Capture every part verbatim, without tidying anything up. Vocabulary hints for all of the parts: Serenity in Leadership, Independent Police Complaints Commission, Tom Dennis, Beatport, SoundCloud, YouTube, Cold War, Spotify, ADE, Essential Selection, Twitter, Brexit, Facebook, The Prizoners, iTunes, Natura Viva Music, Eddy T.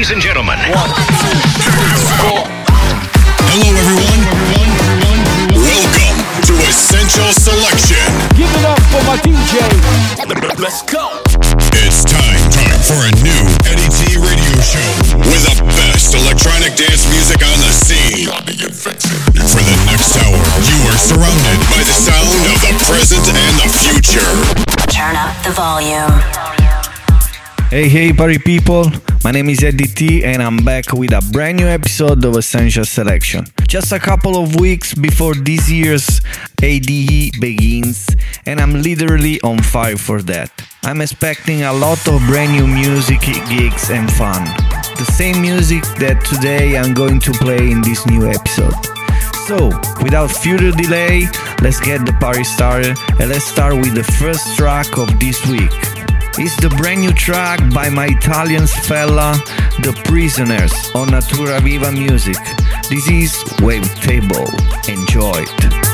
Ladies and gentlemen. One, two, four. Hello, everyone. Welcome to Essential Selection. Give it up for my D J. Let's go. It's time, time for a new Eddy T radio show with the best electronic dance music on the scene. For the next hour, you are surrounded by the sound of the present and the future. Turn up the volume. Hey, hey, party people! My name is Eddy T and I'm back with a brand new episode of Essential Selection. Just a couple of weeks before this year's A D E begins, and I'm literally on fire for that. I'm expecting a lot of brand new music, gigs and fun. The same music that today I'm going to play in this new episode. So, without further delay, let's get the party started and let's start with the first track of this week. It's the brand new track by my Italian fella, The Prisoners, on Natura Viva Music. This is Wavetable. Enjoy it.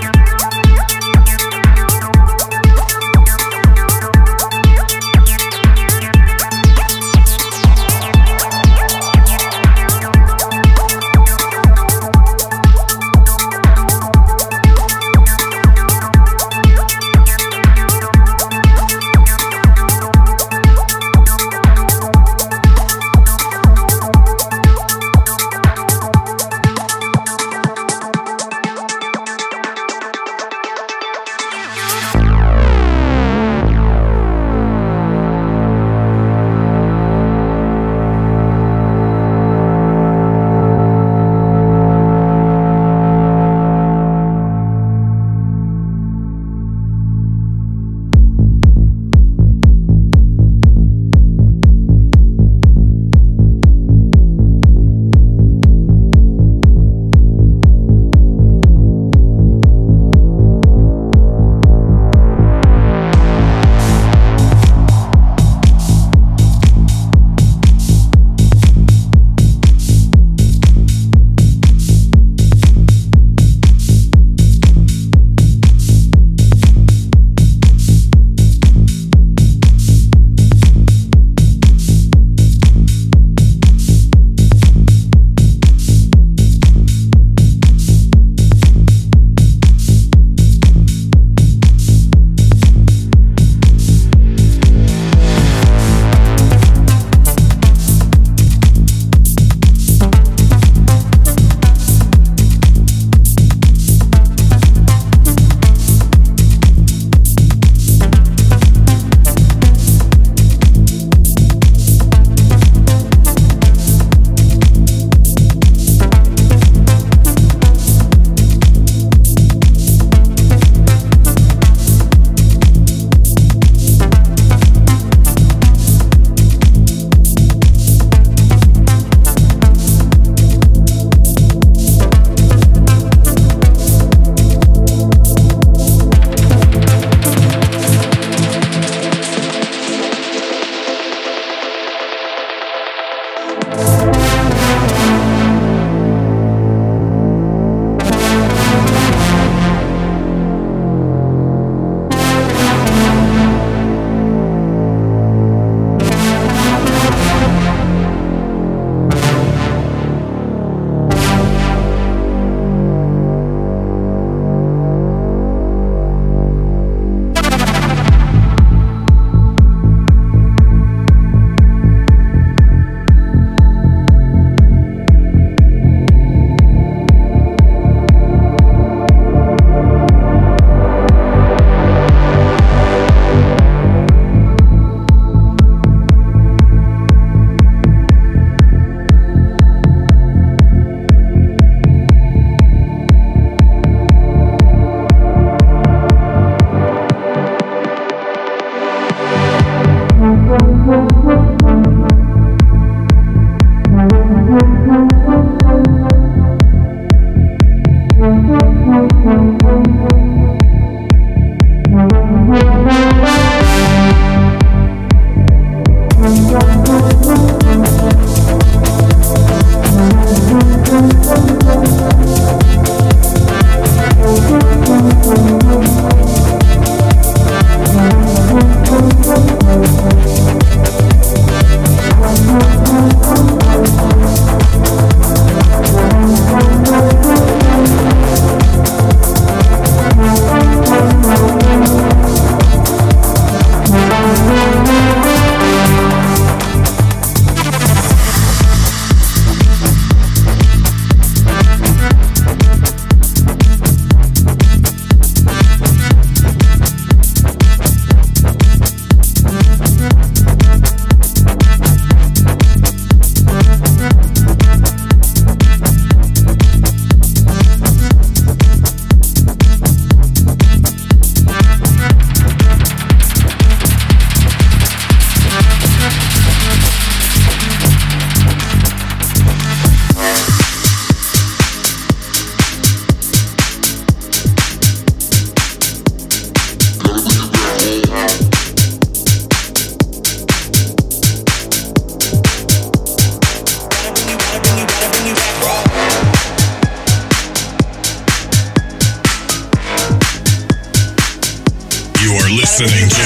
listening to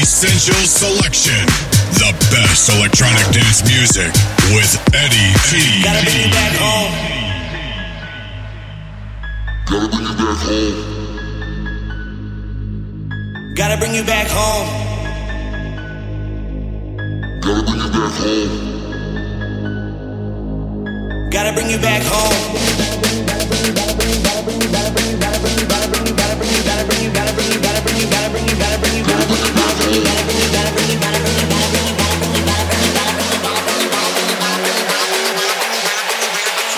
Essential Selection, the best electronic dance music with Eddy T. Gotta bring it back home. Gotta bring you back home. Gotta bring you back home. Gotta bring you back home.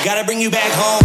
Gotta bring you back home. Gotta bring you back home.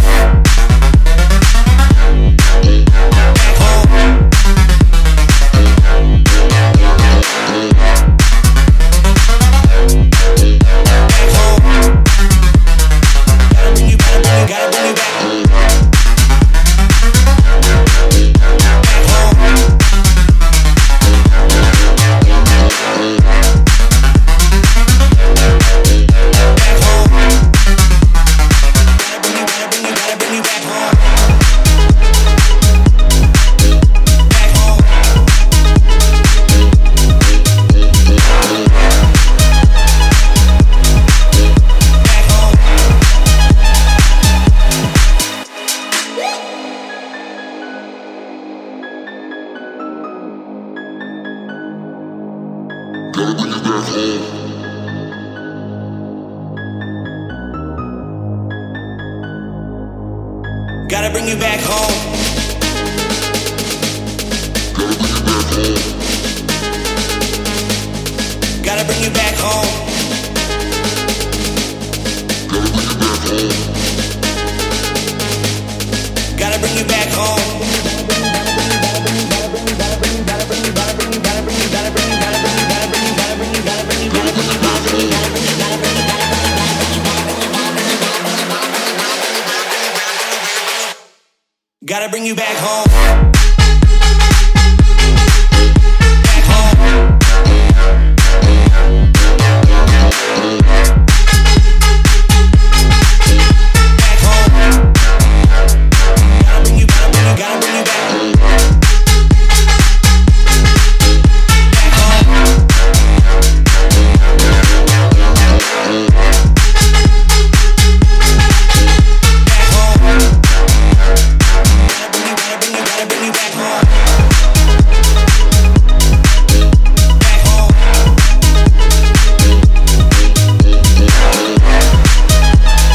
Back home. Back home. Gotta bring you back home. Gotta bring you back home.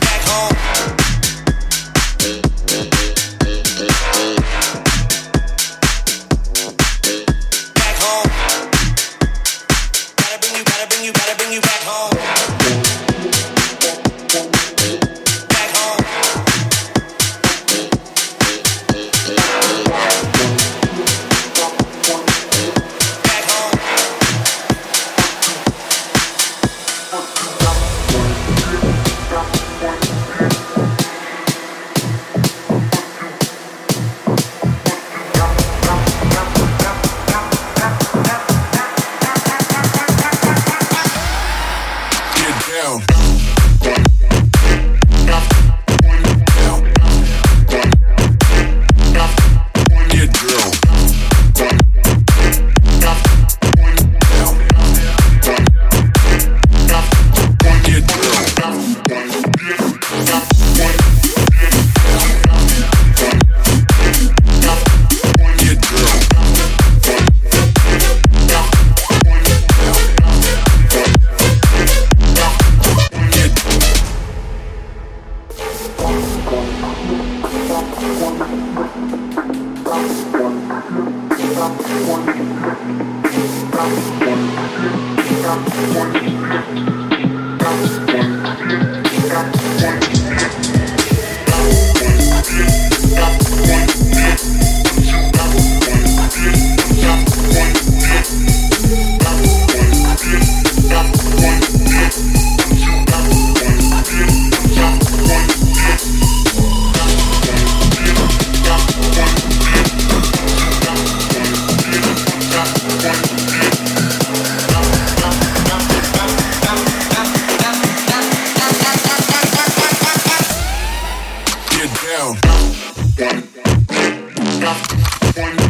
Back home. Back home. Gotta bring you back home. Gotta bring you back home. Gotta bring you back home. Gotta bring you back home. Gotta bring you back home. Gotta bring you back home. down. Get down. Hey.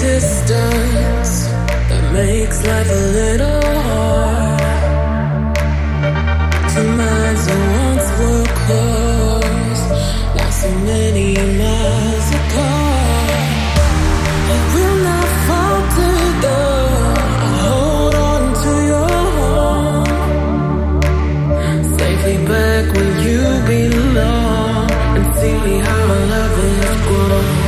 distance that makes life a little hard. Two minds that once were close, now so many miles apart. I will not falter though, I'll hold on to your home. Safely back where you belong, and see me how my love has grown.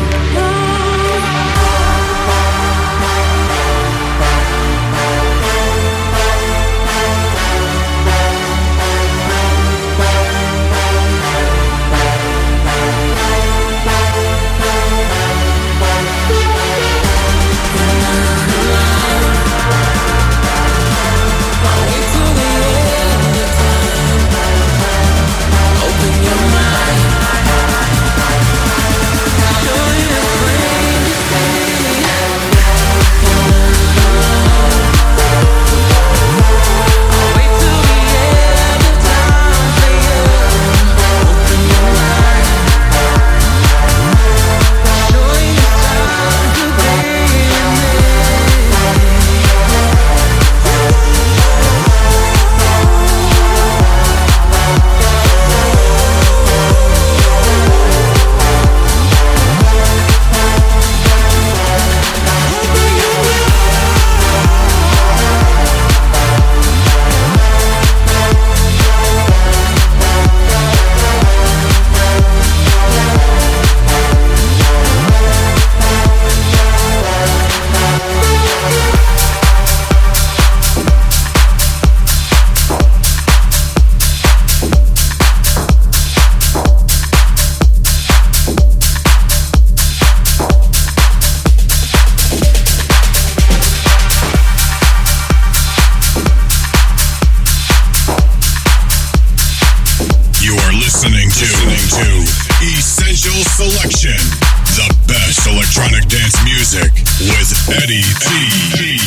Eddy T.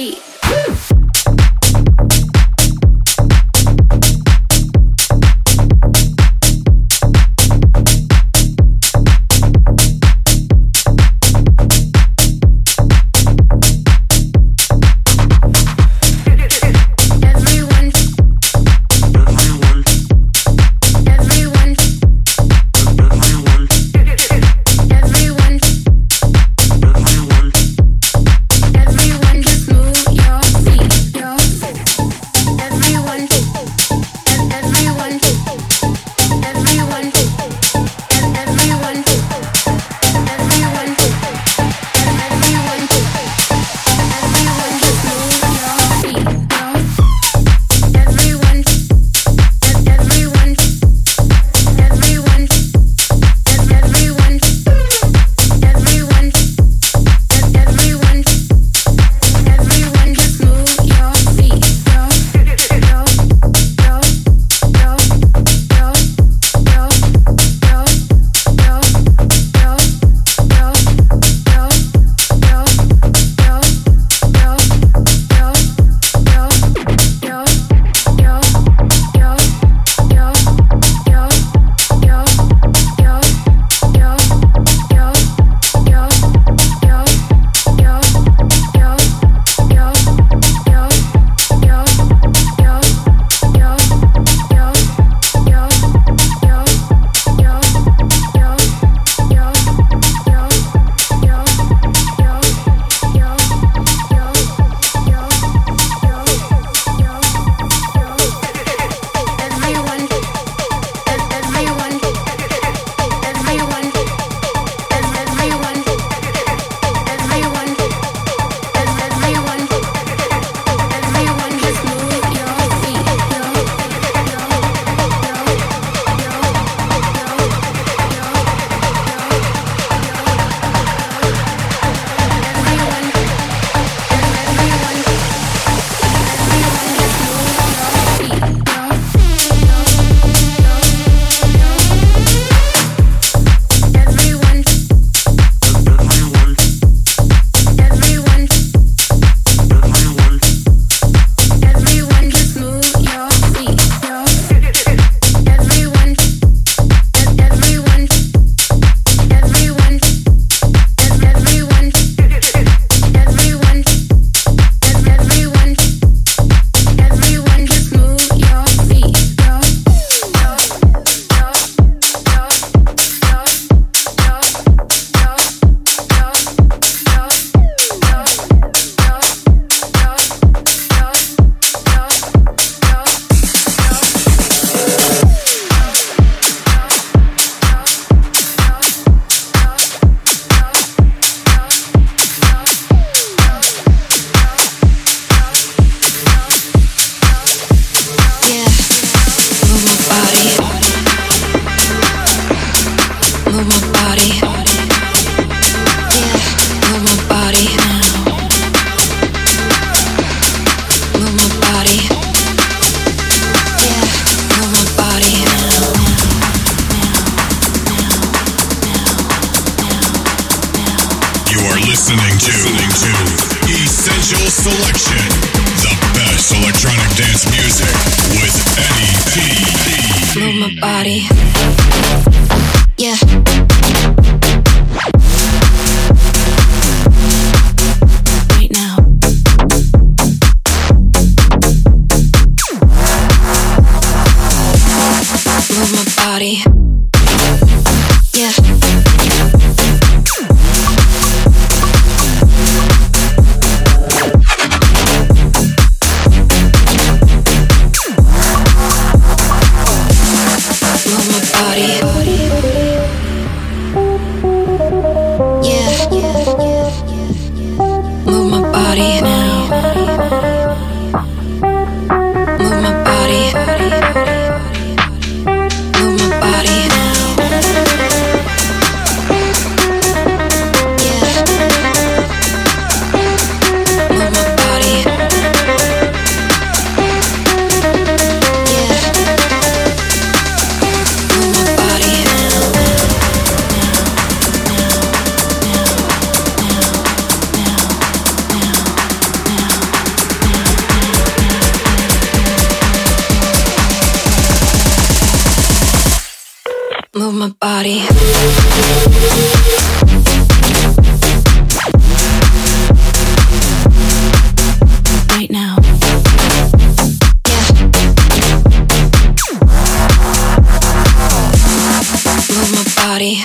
beat. move my body. Right now. Yeah. Move my body.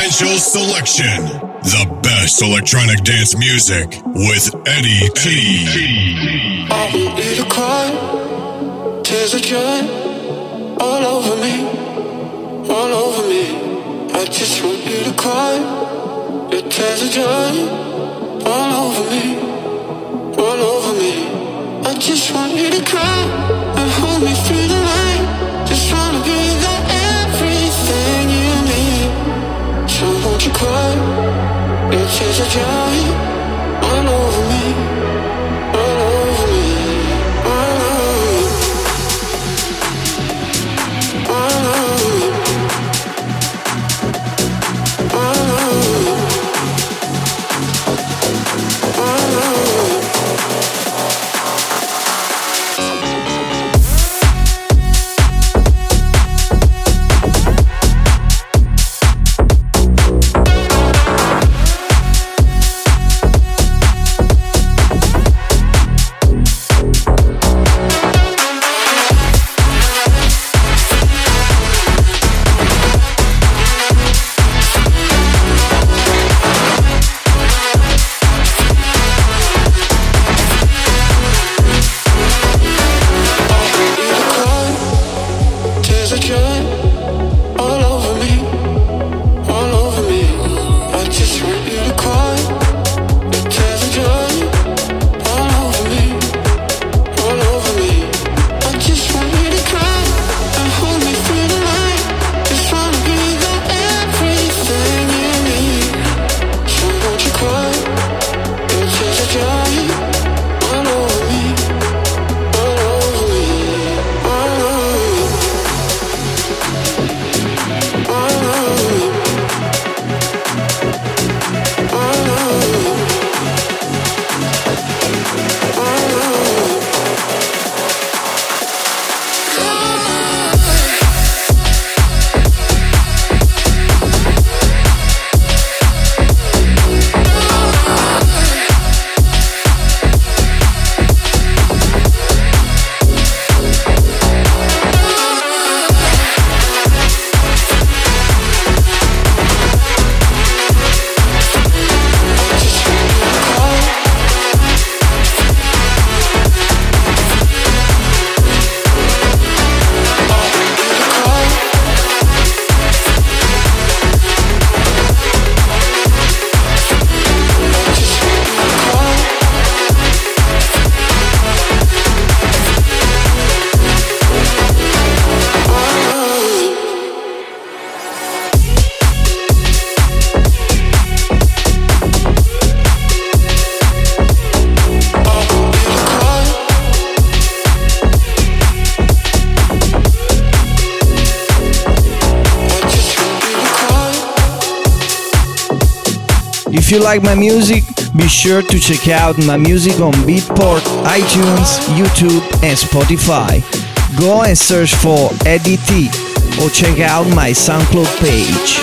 Essential Selection, the best electronic dance music with Eddy T. I want you to cry, tears are dry, all over me, all over me. I just want you to cry, your tears are dry, all over me, all over me. I just want you to cry and hold me through the night. Just wanna be that everything you need. So won't you cry? Your tears are dry, all over me, all over me, all over me, all over me, all over me, all over me. If you like my music, be sure to check out my music on Beatport, iTunes, YouTube and Spotify. Go and search for Eddy T or check out my SoundCloud page.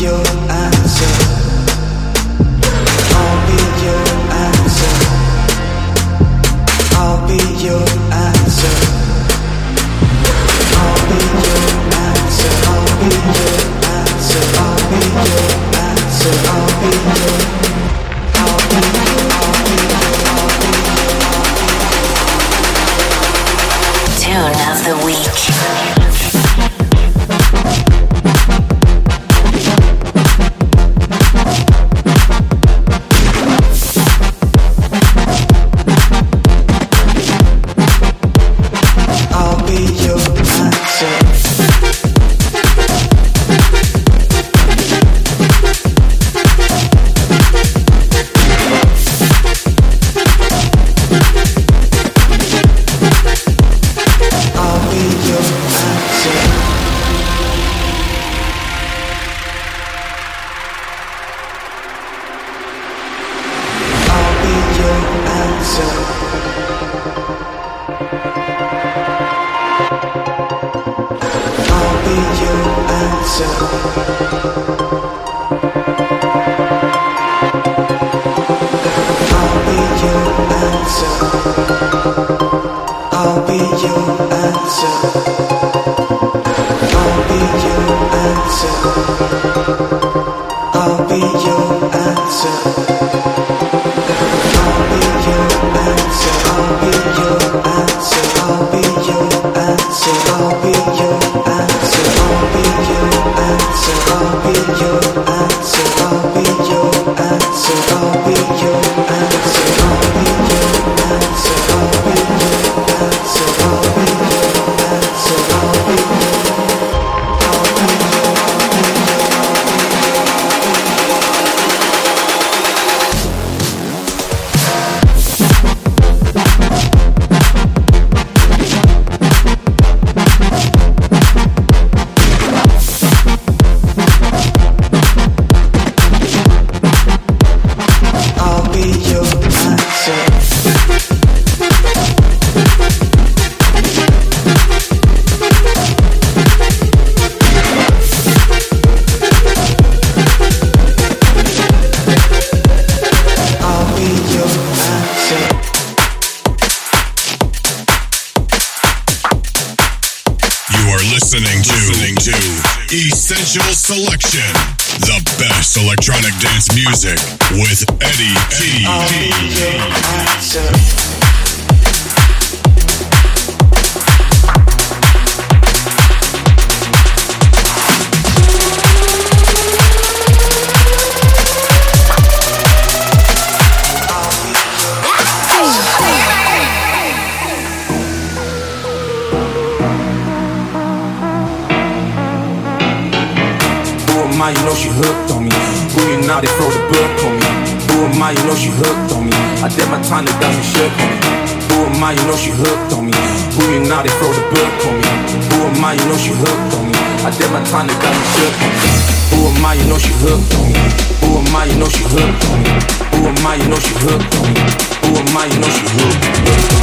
Yo Essential Selection, the best electronic dance music with Eddy T. I'll be you know she hooked on me. Who you now, they throw the book on me. Who am I, you know she hooked on me. I did my time, they got me shook on me. Who am I, you know she hooked on me. Who you now, they throw the book on me. Who am I, you know she hooked on me. I did my time, they got me shook on me. Who am I, you know she hooked on me. Who am I, you know she hooked on me. Who am I, you know she hooked on me. Who am I, you know she hooked on me.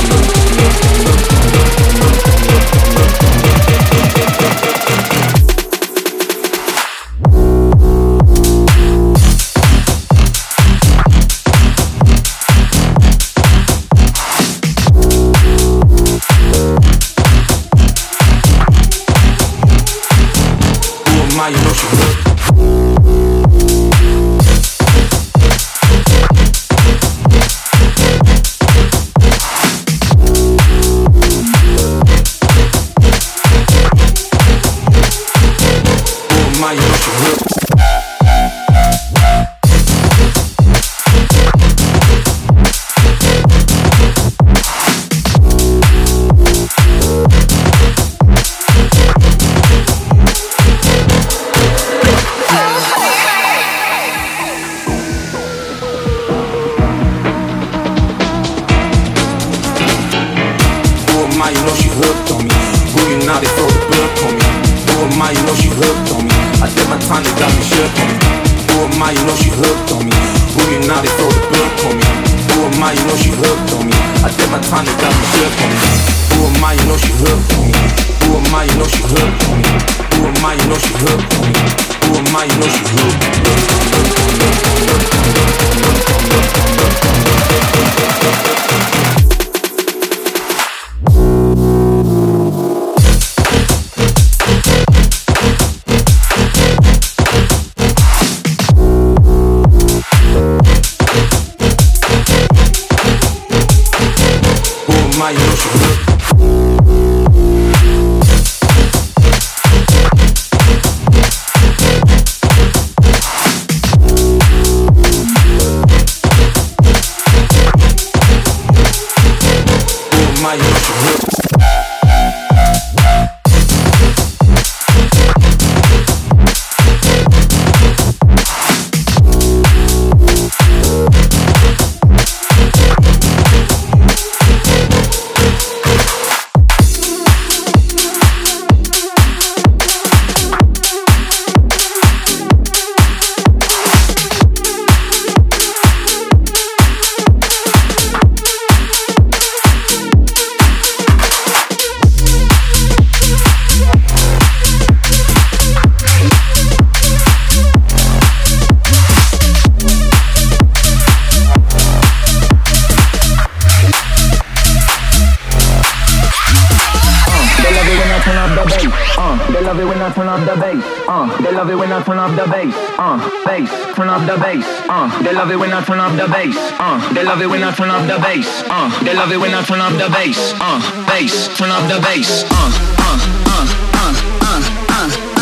off the bass. Uh, they love it when I turn off the bass. Uh, they love it when I turn off the bass. Uh, bass, turn off the bass. Uh, they love it when I turn off the bass. Uh, they love it when I turn off the bass. Uh, they love it when I turn off the bass. Uh, bass, turn off the bass. Uh, uh, uh, uh, uh, uh, uh, uh, uh, uh, uh.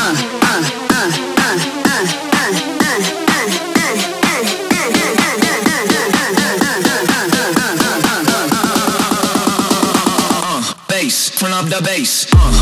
Turn up the bass. Uh.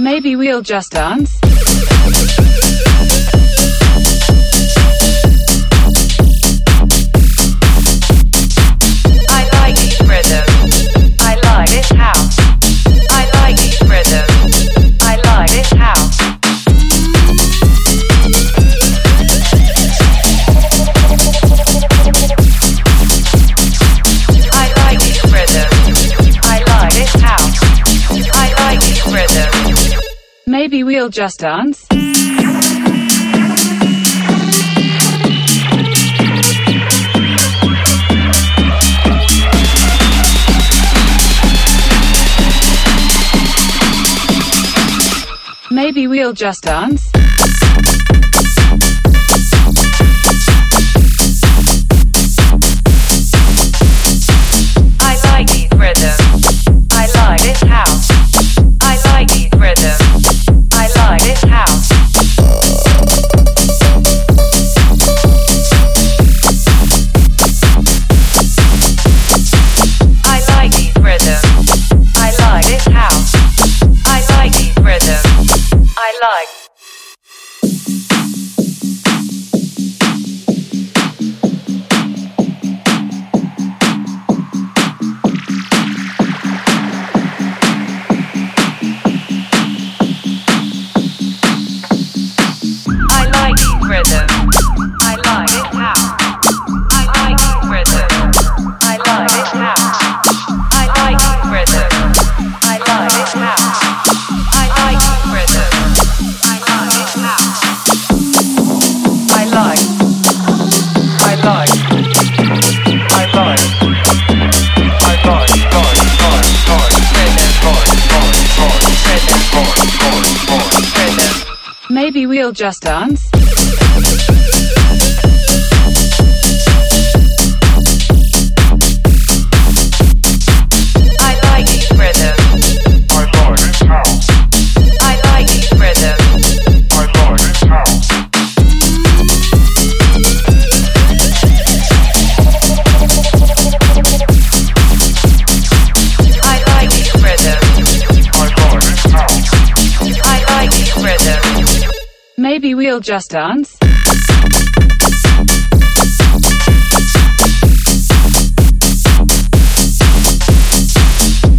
Maybe we'll just dance. I like rhythm. I like this house. I like rhythm. I like this house. I like rhythm. I like this house. I like rhythm. Maybe we'll just dance. Maybe we'll just dance. I like rhythm. I like this house. like. I like rhythm. I like it now. I like rhythm. I like it now. I like rhythm. I like it now. I like rhythm. I like it now. I like. I like. I like. I like. Rhythm. Rhythm. Rhythm. Rhythm. Maybe we'll just dance. Maybe we'll just dance.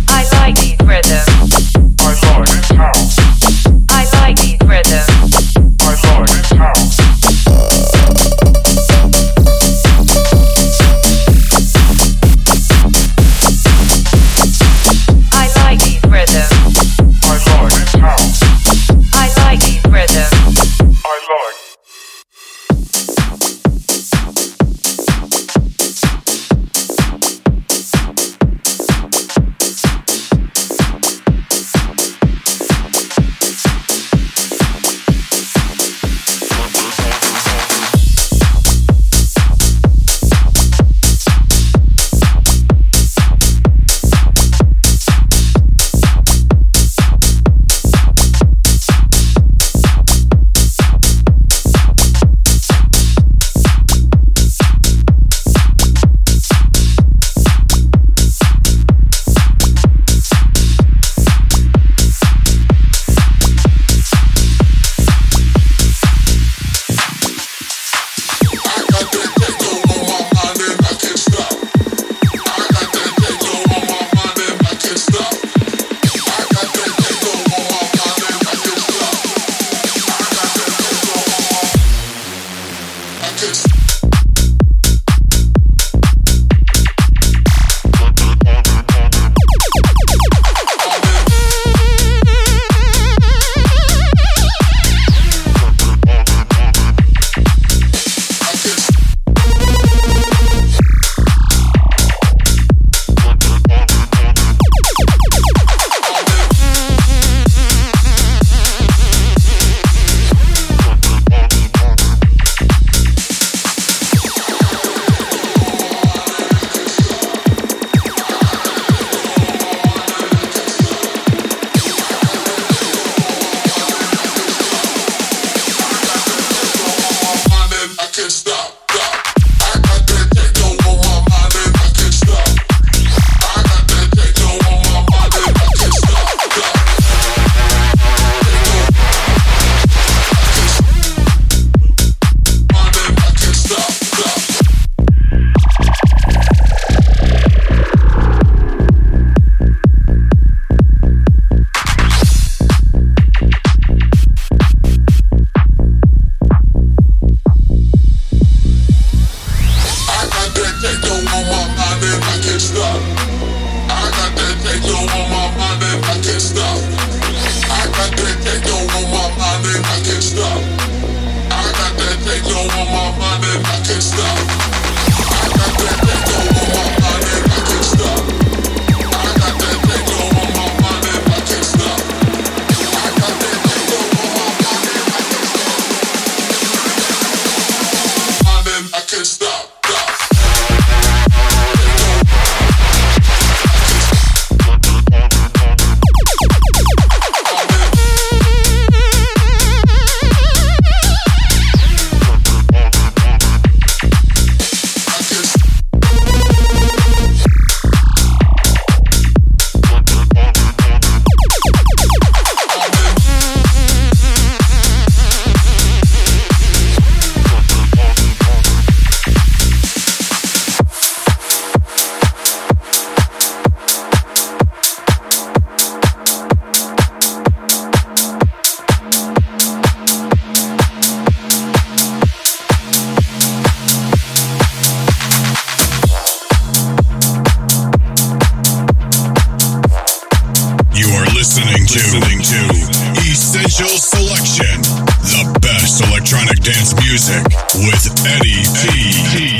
I like the rhythm. I like it now. I like the rhythm. I like it now. I like the rhythm. I like it now. I like the rhythm. listening to, listening to Essential Selection, the best electronic dance music with Eddy T.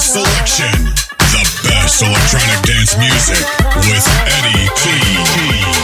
Selection, the best electronic dance music with Eddy T. We are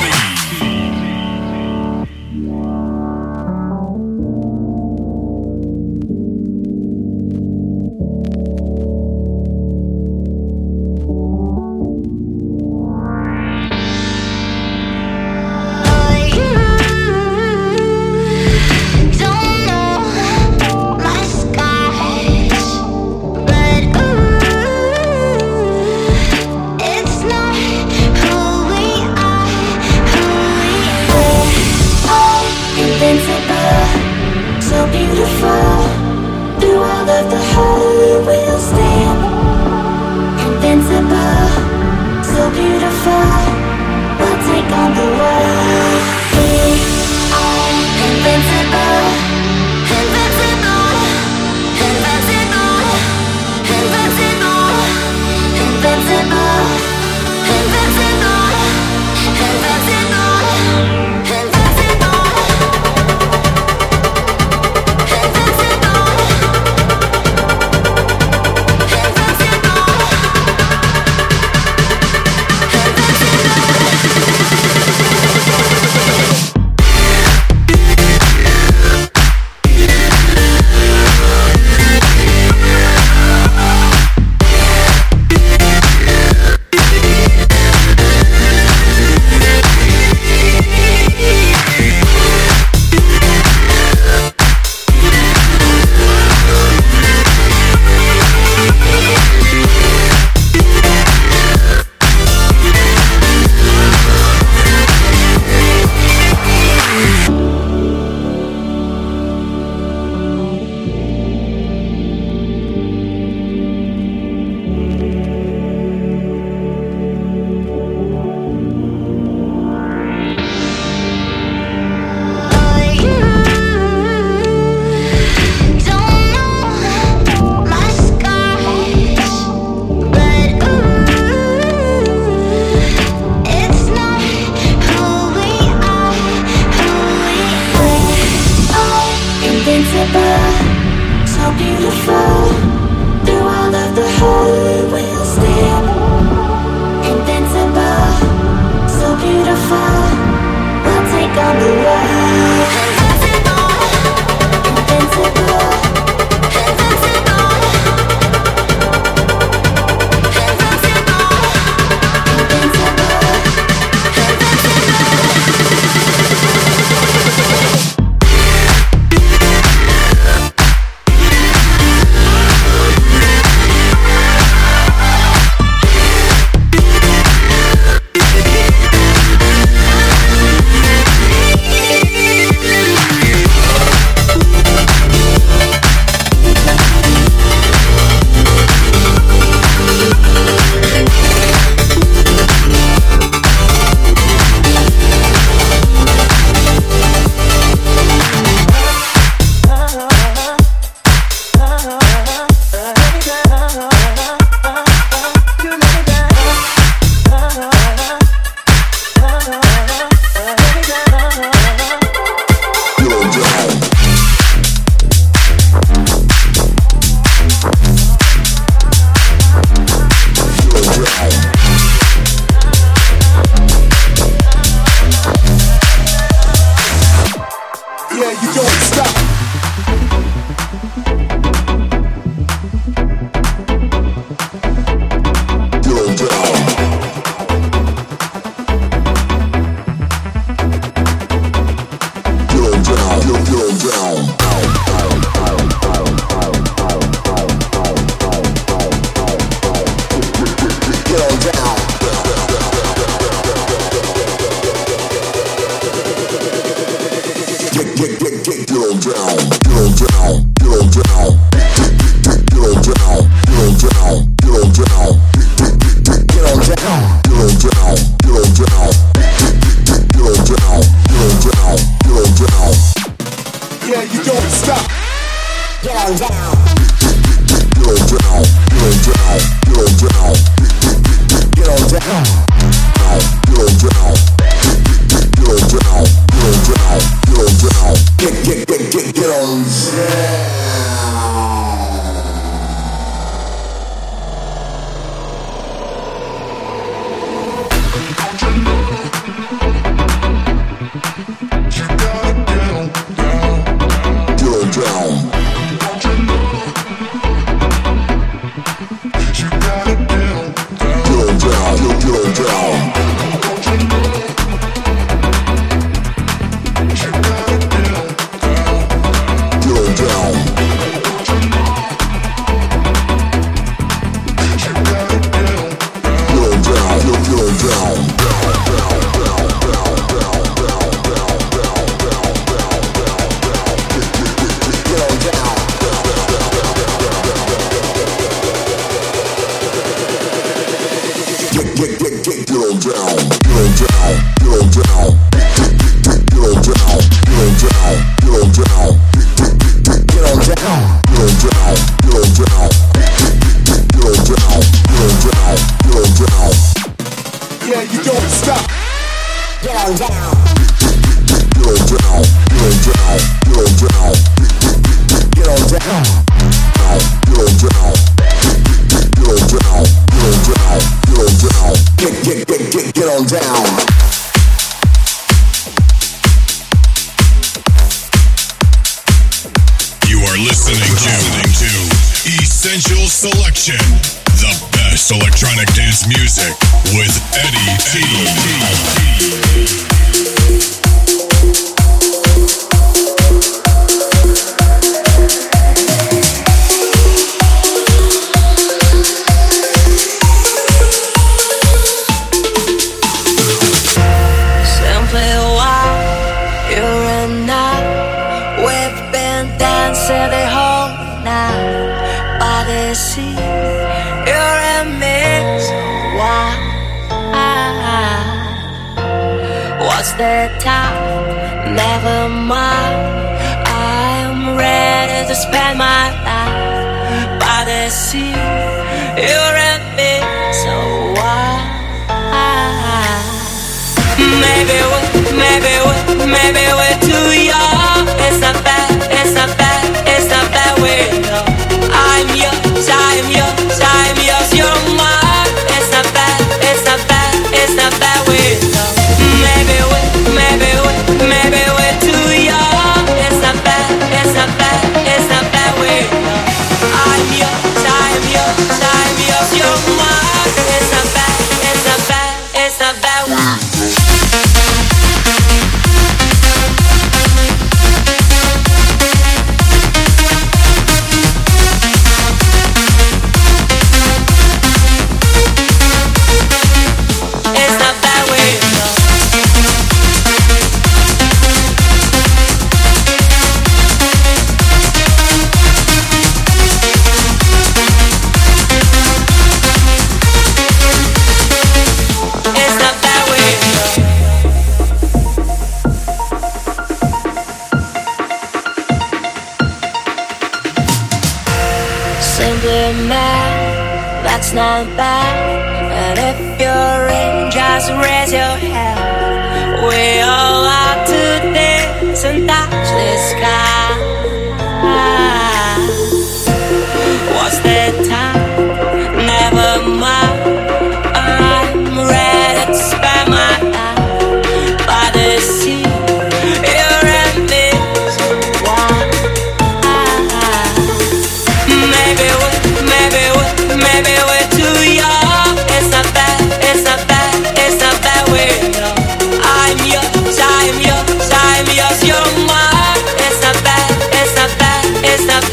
It's not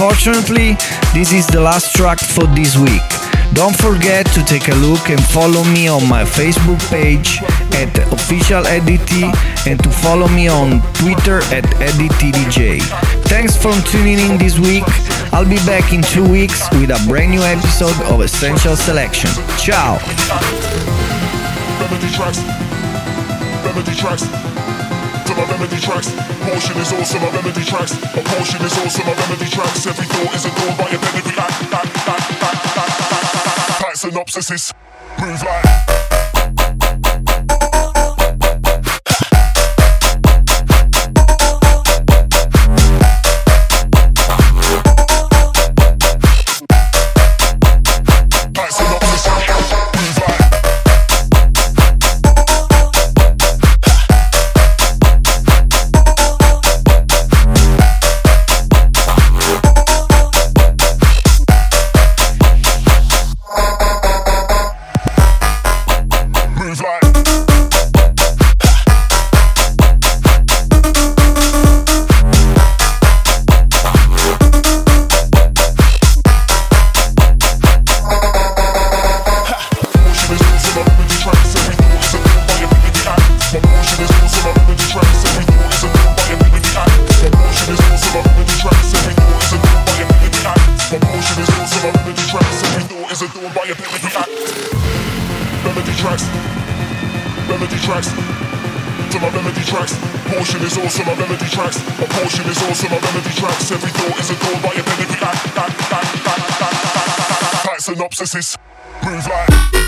Unfortunately, this is the last track for this week. Don't forget to take a look and follow me on my Facebook page at Official Eddy T and to follow me on Twitter at Eddy T D J. Thanks for tuning in this week. I'll be back in two weeks with a brand new episode of Essential Selection. Ciao! Remedy tracks, remedy tracks, to my remedy tracks. Motion is also my remedy tracks. A portion is also my remedy tracks. Every thought is a door by a memory. Act, act, act, act, act, act, act. Synopsis is prove like. Synopsis is prove like.